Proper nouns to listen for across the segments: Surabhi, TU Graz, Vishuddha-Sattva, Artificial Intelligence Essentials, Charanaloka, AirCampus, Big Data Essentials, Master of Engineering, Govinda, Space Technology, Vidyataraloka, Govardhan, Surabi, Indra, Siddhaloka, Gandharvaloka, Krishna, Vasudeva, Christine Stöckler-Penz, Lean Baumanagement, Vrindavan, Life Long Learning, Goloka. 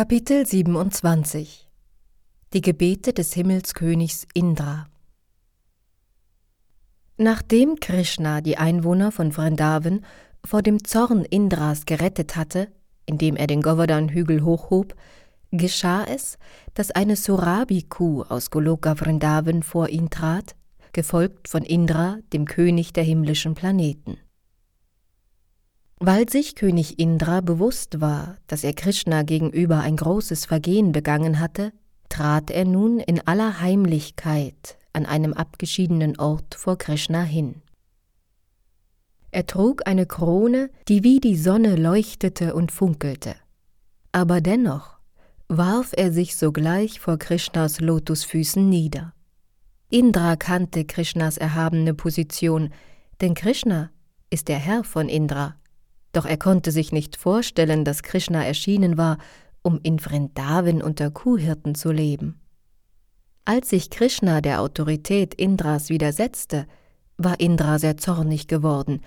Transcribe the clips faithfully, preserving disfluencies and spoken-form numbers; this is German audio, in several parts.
Kapitel siebenundzwanzig Die Gebete des Himmelskönigs Indra. Nachdem Krishna die Einwohner von Vrindavan vor dem Zorn Indras gerettet hatte, indem er den Govardhan-Hügel hochhob, geschah es, dass eine Surabi-Kuh aus Goloka Vrindavan vor ihn trat, gefolgt von Indra, dem König der himmlischen Planeten. Weil sich König Indra bewusst war, dass er Krishna gegenüber ein großes Vergehen begangen hatte, trat er nun in aller Heimlichkeit an einem abgeschiedenen Ort vor Krishna hin. Er trug eine Krone, die wie die Sonne leuchtete und funkelte. Aber dennoch warf er sich sogleich vor Krishnas Lotusfüßen nieder. Indra kannte Krishnas erhabene Position, denn Krishna ist der Herr von Indra. Doch er konnte sich nicht vorstellen, dass Krishna erschienen war, um in Vrindavan unter Kuhhirten zu leben. Als sich Krishna der Autorität Indras widersetzte, war Indra sehr zornig geworden,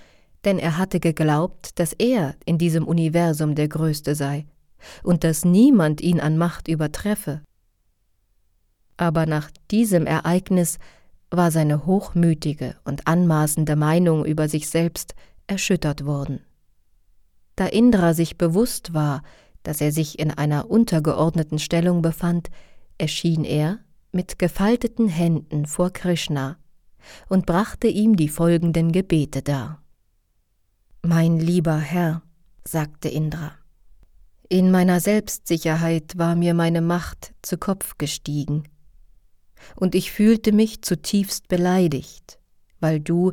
denn er hatte geglaubt, dass er in diesem Universum der Größte sei und dass niemand ihn an Macht übertreffe. Aber nach diesem Ereignis war seine hochmütige und anmaßende Meinung über sich selbst erschüttert worden. Da Indra sich bewusst war, dass er sich in einer untergeordneten Stellung befand, erschien er mit gefalteten Händen vor Krishna und brachte ihm die folgenden Gebete dar. »Mein lieber Herr«, sagte Indra, »in meiner Selbstsicherheit war mir meine Macht zu Kopf gestiegen, und ich fühlte mich zutiefst beleidigt, weil du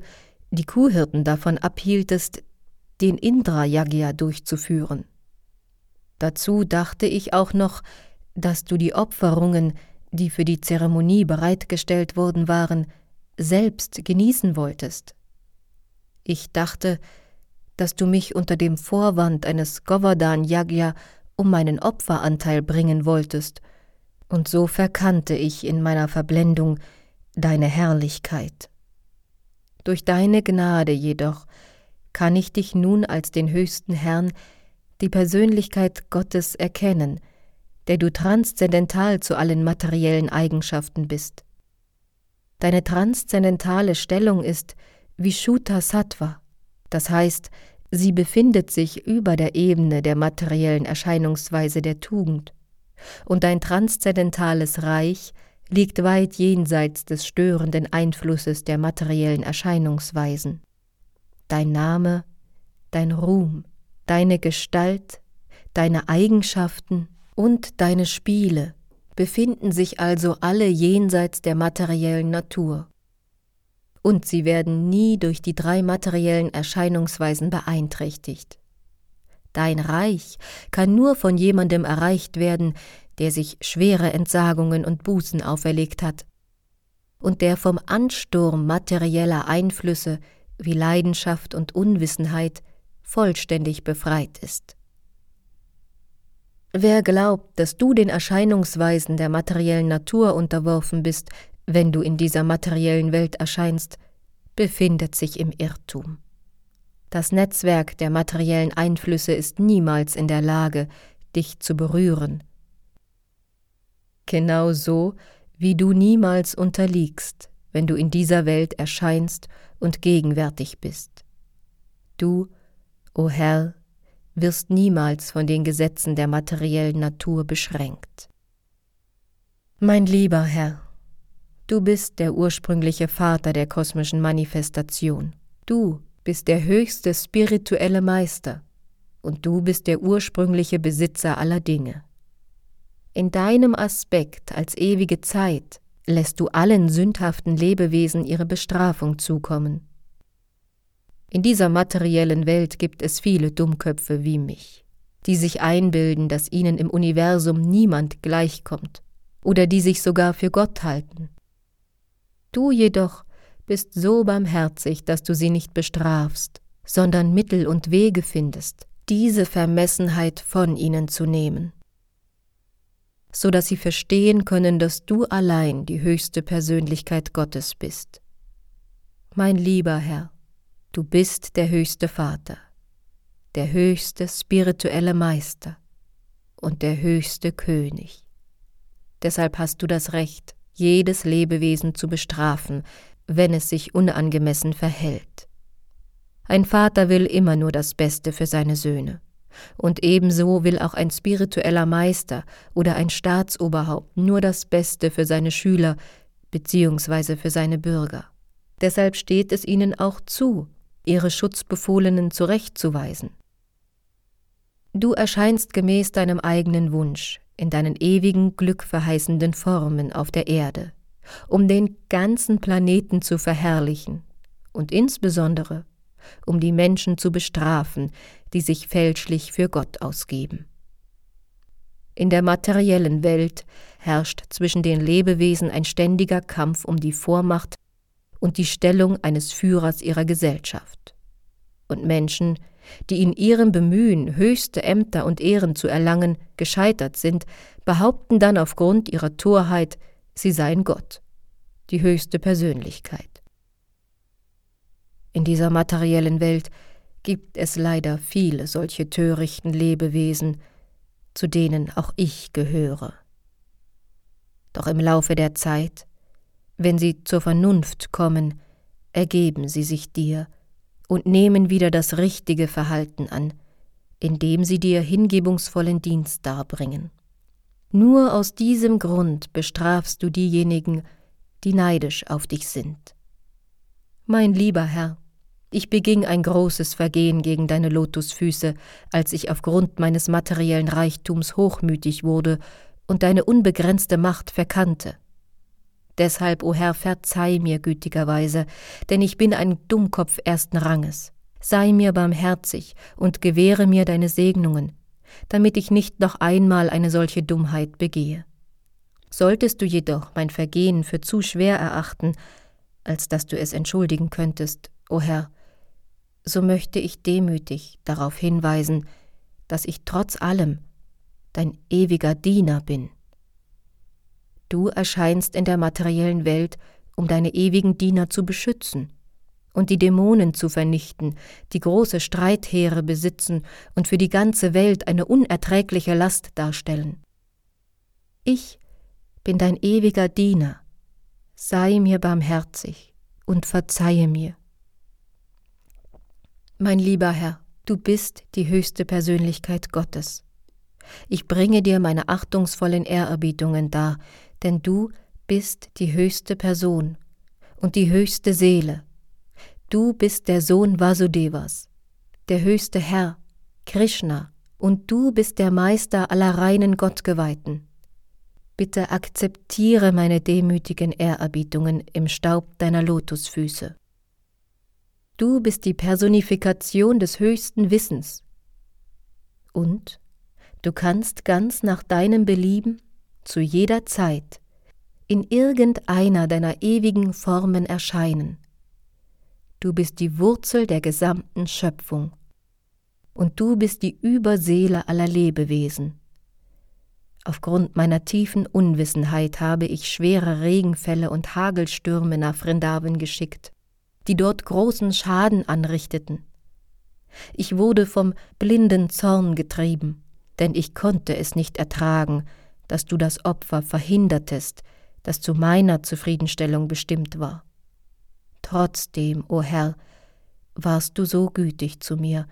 die Kuhhirten davon abhieltest, den Indra-Yagya durchzuführen. Dazu dachte ich auch noch, dass du die Opferungen, die für die Zeremonie bereitgestellt worden waren, selbst genießen wolltest. Ich dachte, dass du mich unter dem Vorwand eines Govardhan-Yagya um meinen Opferanteil bringen wolltest, und so verkannte ich in meiner Verblendung deine Herrlichkeit. Durch deine Gnade jedoch kann ich dich nun als den höchsten Herrn, die Persönlichkeit Gottes, erkennen, der du transzendental zu allen materiellen Eigenschaften bist. Deine transzendentale Stellung ist Vishuddha-Sattva, das heißt, sie befindet sich über der Ebene der materiellen Erscheinungsweise der Tugend, und dein transzendentales Reich liegt weit jenseits des störenden Einflusses der materiellen Erscheinungsweisen. Dein Name, dein Ruhm, deine Gestalt, deine Eigenschaften und deine Spiele befinden sich also alle jenseits der materiellen Natur. Und sie werden nie durch die drei materiellen Erscheinungsweisen beeinträchtigt. Dein Reich kann nur von jemandem erreicht werden, der sich schwere Entsagungen und Bußen auferlegt hat und der vom Ansturm materieller Einflüsse wie Leidenschaft und Unwissenheit vollständig befreit ist. Wer glaubt, dass du den Erscheinungsweisen der materiellen Natur unterworfen bist, wenn du in dieser materiellen Welt erscheinst, befindet sich im Irrtum. Das Netzwerk der materiellen Einflüsse ist niemals in der Lage, dich zu berühren. Genau so, wie du niemals unterliegst, wenn du in dieser Welt erscheinst und gegenwärtig bist. Du, o Herr, wirst niemals von den Gesetzen der materiellen Natur beschränkt. Mein lieber Herr, du bist der ursprüngliche Vater der kosmischen Manifestation. Du bist der höchste spirituelle Meister und du bist der ursprüngliche Besitzer aller Dinge. In deinem Aspekt als ewige Zeit lässt du allen sündhaften Lebewesen ihre Bestrafung zukommen. In dieser materiellen Welt gibt es viele Dummköpfe wie mich, die sich einbilden, dass ihnen im Universum niemand gleichkommt oder die sich sogar für Gott halten. Du jedoch bist so barmherzig, dass du sie nicht bestrafst, sondern Mittel und Wege findest, diese Vermessenheit von ihnen zu nehmen, so dass sie verstehen können, dass du allein die höchste Persönlichkeit Gottes bist. Mein lieber Herr, du bist der höchste Vater, der höchste spirituelle Meister und der höchste König. Deshalb hast du das Recht, jedes Lebewesen zu bestrafen, wenn es sich unangemessen verhält. Ein Vater will immer nur das Beste für seine Söhne. Und ebenso will auch ein spiritueller Meister oder ein Staatsoberhaupt nur das Beste für seine Schüler bzw. für seine Bürger. Deshalb steht es ihnen auch zu, ihre Schutzbefohlenen zurechtzuweisen. Du erscheinst gemäß deinem eigenen Wunsch in deinen ewigen, glückverheißenden Formen auf der Erde, um den ganzen Planeten zu verherrlichen und insbesondere um die Menschen zu bestrafen, die sich fälschlich für Gott ausgeben. In der materiellen Welt herrscht zwischen den Lebewesen ein ständiger Kampf um die Vormacht und die Stellung eines Führers ihrer Gesellschaft. Und Menschen, die in ihrem Bemühen, höchste Ämter und Ehren zu erlangen, gescheitert sind, behaupten dann aufgrund ihrer Torheit, sie seien Gott, die höchste Persönlichkeit. In dieser materiellen Welt gibt es leider viele solche törichten Lebewesen, zu denen auch ich gehöre. Doch im Laufe der Zeit, wenn sie zur Vernunft kommen, ergeben sie sich dir und nehmen wieder das richtige Verhalten an, indem sie dir hingebungsvollen Dienst darbringen. Nur aus diesem Grund bestrafst du diejenigen, die neidisch auf dich sind. Mein lieber Herr, ich beging ein großes Vergehen gegen deine Lotusfüße, als ich aufgrund meines materiellen Reichtums hochmütig wurde und deine unbegrenzte Macht verkannte. Deshalb, o Herr, verzeih mir gütigerweise, denn ich bin ein Dummkopf ersten Ranges. Sei mir barmherzig und gewähre mir deine Segnungen, damit ich nicht noch einmal eine solche Dummheit begehe. Solltest du jedoch mein Vergehen für zu schwer erachten, als dass du es entschuldigen könntest, o Herr, so möchte ich demütig darauf hinweisen, dass ich trotz allem dein ewiger Diener bin. Du erscheinst in der materiellen Welt, um deine ewigen Diener zu beschützen und die Dämonen zu vernichten, die große Streitheere besitzen und für die ganze Welt eine unerträgliche Last darstellen. Ich bin dein ewiger Diener. Sei mir barmherzig und verzeihe mir. Mein lieber Herr, du bist die höchste Persönlichkeit Gottes. Ich bringe dir meine achtungsvollen Ehrerbietungen dar, denn du bist die höchste Person und die höchste Seele. Du bist der Sohn Vasudevas, der höchste Herr, Krishna, und du bist der Meister aller reinen Gottgeweihten. Bitte akzeptiere meine demütigen Ehrerbietungen im Staub deiner Lotusfüße. Du bist die Personifikation des höchsten Wissens. Und du kannst ganz nach deinem Belieben, zu jeder Zeit, in irgendeiner deiner ewigen Formen erscheinen. Du bist die Wurzel der gesamten Schöpfung. Und du bist die Überseele aller Lebewesen. Aufgrund meiner tiefen Unwissenheit habe ich schwere Regenfälle und Hagelstürme nach Vrindavan geschickt, die dort großen Schaden anrichteten. Ich wurde vom blinden Zorn getrieben, denn ich konnte es nicht ertragen, dass du das Opfer verhindertest, das zu meiner Zufriedenstellung bestimmt war. Trotzdem, o Herr, warst du so gütig zu mir,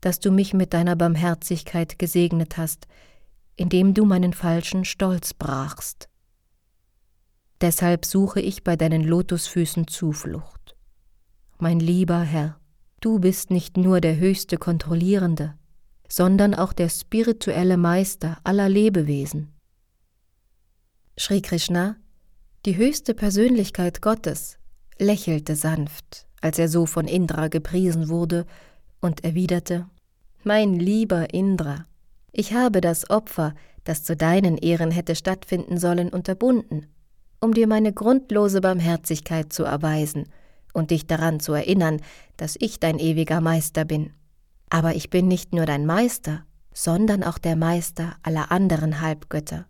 dass du mich mit deiner Barmherzigkeit gesegnet hast, indem du meinen falschen Stolz brachst. Deshalb suche ich bei deinen Lotusfüßen Zuflucht. Mein lieber Herr, du bist nicht nur der höchste Kontrollierende, sondern auch der spirituelle Meister aller Lebewesen. Shri Krishna, die höchste Persönlichkeit Gottes, lächelte sanft, als er so von Indra gepriesen wurde, und erwiderte: Mein lieber Indra, ich habe das Opfer, das zu deinen Ehren hätte stattfinden sollen, unterbunden, um dir meine grundlose Barmherzigkeit zu erweisen und dich daran zu erinnern, dass ich dein ewiger Meister bin. Aber ich bin nicht nur dein Meister, sondern auch der Meister aller anderen Halbgötter.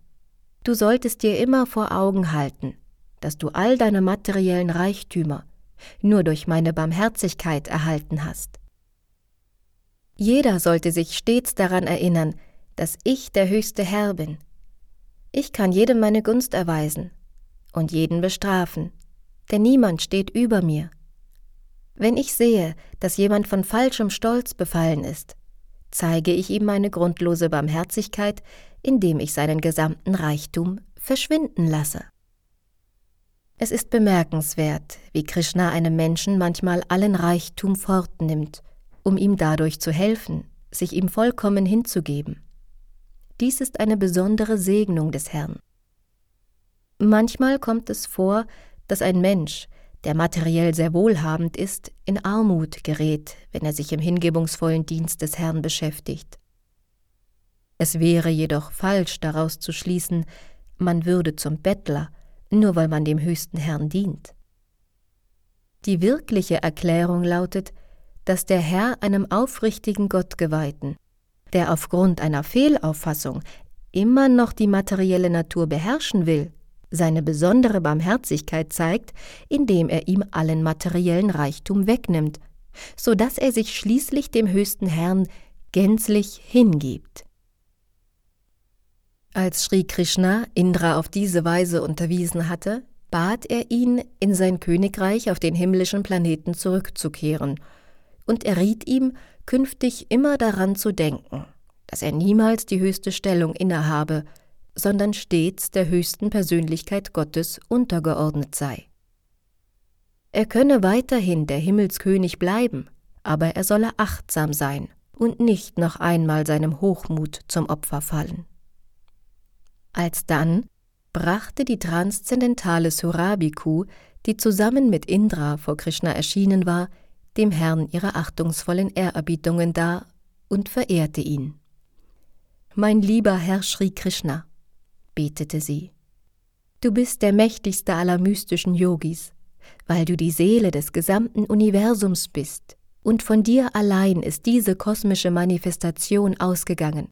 Du solltest dir immer vor Augen halten, dass du all deine materiellen Reichtümer nur durch meine Barmherzigkeit erhalten hast. Jeder sollte sich stets daran erinnern, dass ich der höchste Herr bin. Ich kann jedem meine Gunst erweisen und jeden bestrafen, denn niemand steht über mir. Wenn ich sehe, dass jemand von falschem Stolz befallen ist, zeige ich ihm meine grundlose Barmherzigkeit, indem ich seinen gesamten Reichtum verschwinden lasse. Es ist bemerkenswert, wie Krishna einem Menschen manchmal allen Reichtum fortnimmt, um ihm dadurch zu helfen, sich ihm vollkommen hinzugeben. Dies ist eine besondere Segnung des Herrn. Manchmal kommt es vor, dass ein Mensch, der materiell sehr wohlhabend ist, in Armut gerät, wenn er sich im hingebungsvollen Dienst des Herrn beschäftigt. Es wäre jedoch falsch, daraus zu schließen, man würde zum Bettler, nur weil man dem höchsten Herrn dient. Die wirkliche Erklärung lautet, dass der Herr einem aufrichtigen Gottgeweihten, der aufgrund einer Fehlauffassung immer noch die materielle Natur beherrschen will, seine besondere Barmherzigkeit zeigt, indem er ihm allen materiellen Reichtum wegnimmt, so dass er sich schließlich dem höchsten Herrn gänzlich hingibt. Als Sri Krishna Indra auf diese Weise unterwiesen hatte, bat er ihn, in sein Königreich auf den himmlischen Planeten zurückzukehren, und er riet ihm, künftig immer daran zu denken, dass er niemals die höchste Stellung innehabe, sondern stets der höchsten Persönlichkeit Gottes untergeordnet sei. Er könne weiterhin der Himmelskönig bleiben, aber er solle achtsam sein und nicht noch einmal seinem Hochmut zum Opfer fallen. Alsdann brachte die transzendentale Surabhiku, die zusammen mit Indra vor Krishna erschienen war, dem Herrn ihre achtungsvollen Ehrerbietungen dar und verehrte ihn. »Mein lieber Herr Sri Krishna«, betete sie, »du bist der mächtigste aller mystischen Yogis, weil du die Seele des gesamten Universums bist, und von dir allein ist diese kosmische Manifestation ausgegangen.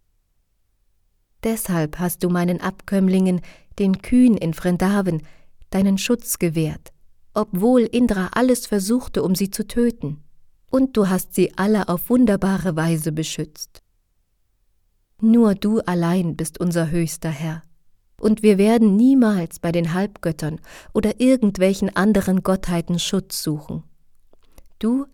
Deshalb hast du meinen Abkömmlingen, den Kühen in Vrindavan, deinen Schutz gewährt, obwohl Indra alles versuchte, um sie zu töten, und du hast sie alle auf wunderbare Weise beschützt. Nur du allein bist unser höchster Herr, und wir werden niemals bei den Halbgöttern oder irgendwelchen anderen Gottheiten Schutz suchen. Du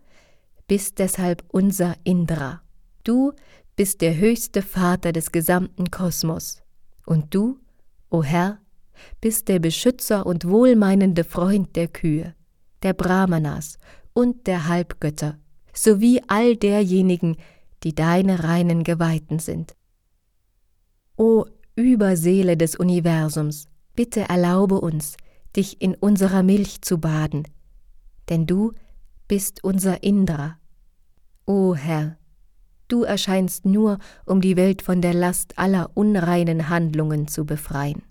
bist deshalb unser Indra, du bist der höchste Vater des gesamten Kosmos, und du, o Herr, bist der Beschützer und wohlmeinende Freund der Kühe, der Brahmanas und der Halbgötter, sowie all derjenigen, die deine reinen Geweihten sind. O Überseele des Universums, bitte erlaube uns, dich in unserer Milch zu baden, denn du bist unser Indra. O Herr, du erscheinst nur, um die Welt von der Last aller unreinen Handlungen zu befreien.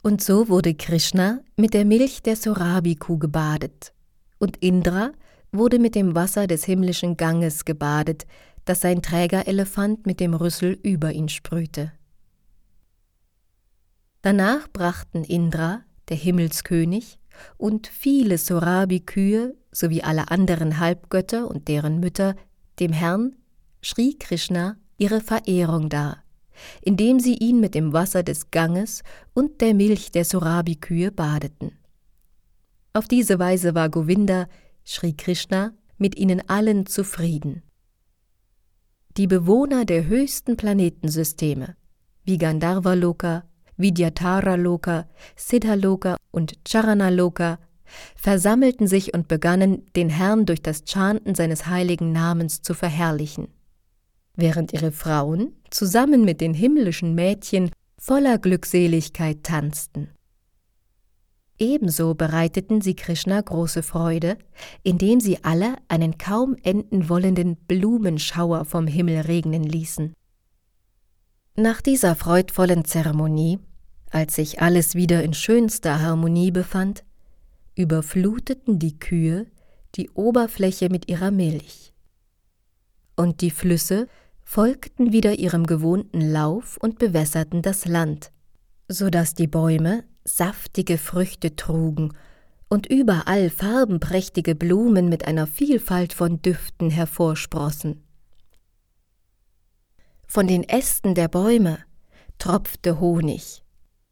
Und so wurde Krishna mit der Milch der Surabhiku gebadet, und Indra wurde mit dem Wasser des himmlischen Ganges gebadet, dass sein Trägerelefant mit dem Rüssel über ihn sprühte. Danach brachten Indra, der Himmelskönig, und viele Surabhi-Kühe sowie alle anderen Halbgötter und deren Mütter dem Herrn, Sri Krishna, ihre Verehrung dar, indem sie ihn mit dem Wasser des Ganges und der Milch der Surabhi-Kühe badeten. Auf diese Weise war Govinda, Sri Krishna, mit ihnen allen zufrieden. Die Bewohner der höchsten Planetensysteme, wie Gandharvaloka, Vidyataraloka, Siddhaloka und Charanaloka, versammelten sich und begannen, den Herrn durch das Chanten seines heiligen Namens zu verherrlichen, während ihre Frauen zusammen mit den himmlischen Mädchen voller Glückseligkeit tanzten. Ebenso bereiteten sie Krishna große Freude, indem sie alle einen kaum enden wollenden Blumenschauer vom Himmel regnen ließen. Nach dieser freudvollen Zeremonie, als sich alles wieder in schönster Harmonie befand, überfluteten die Kühe die Oberfläche mit ihrer Milch. Und die Flüsse folgten wieder ihrem gewohnten Lauf und bewässerten das Land, so dass die Bäume saftige Früchte trugen und überall farbenprächtige Blumen mit einer Vielfalt von Düften hervorsprossen. Von den Ästen der Bäume tropfte Honig,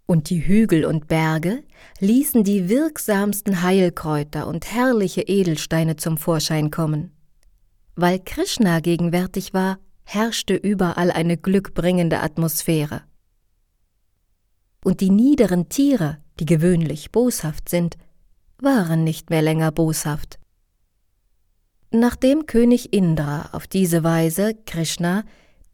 und die Hügel und Berge ließen die wirksamsten Heilkräuter und herrliche Edelsteine zum Vorschein kommen. Weil Krishna gegenwärtig war, herrschte überall eine glückbringende Atmosphäre. Und die niederen Tiere, die gewöhnlich boshaft sind, waren nicht mehr länger boshaft. Nachdem König Indra auf diese Weise Krishna,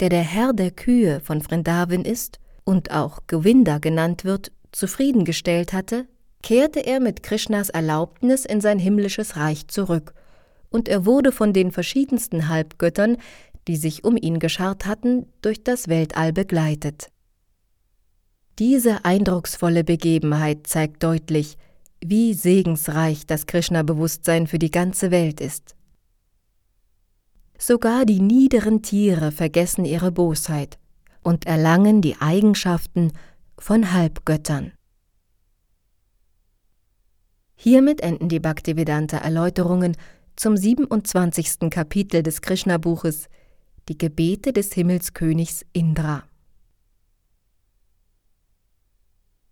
der der Herr der Kühe von Vrindavan ist und auch Govinda genannt wird, zufriedengestellt hatte, kehrte er mit Krishnas Erlaubnis in sein himmlisches Reich zurück, und er wurde von den verschiedensten Halbgöttern, die sich um ihn geschart hatten, durch das Weltall begleitet. Diese eindrucksvolle Begebenheit zeigt deutlich, wie segensreich das Krishna-Bewusstsein für die ganze Welt ist. Sogar die niederen Tiere vergessen ihre Bosheit und erlangen die Eigenschaften von Halbgöttern. Hiermit enden die Bhaktivedanta-Erläuterungen zum siebenundzwanzigsten Kapitel des Krishna-Buches, die Gebete des Himmelskönigs Indra.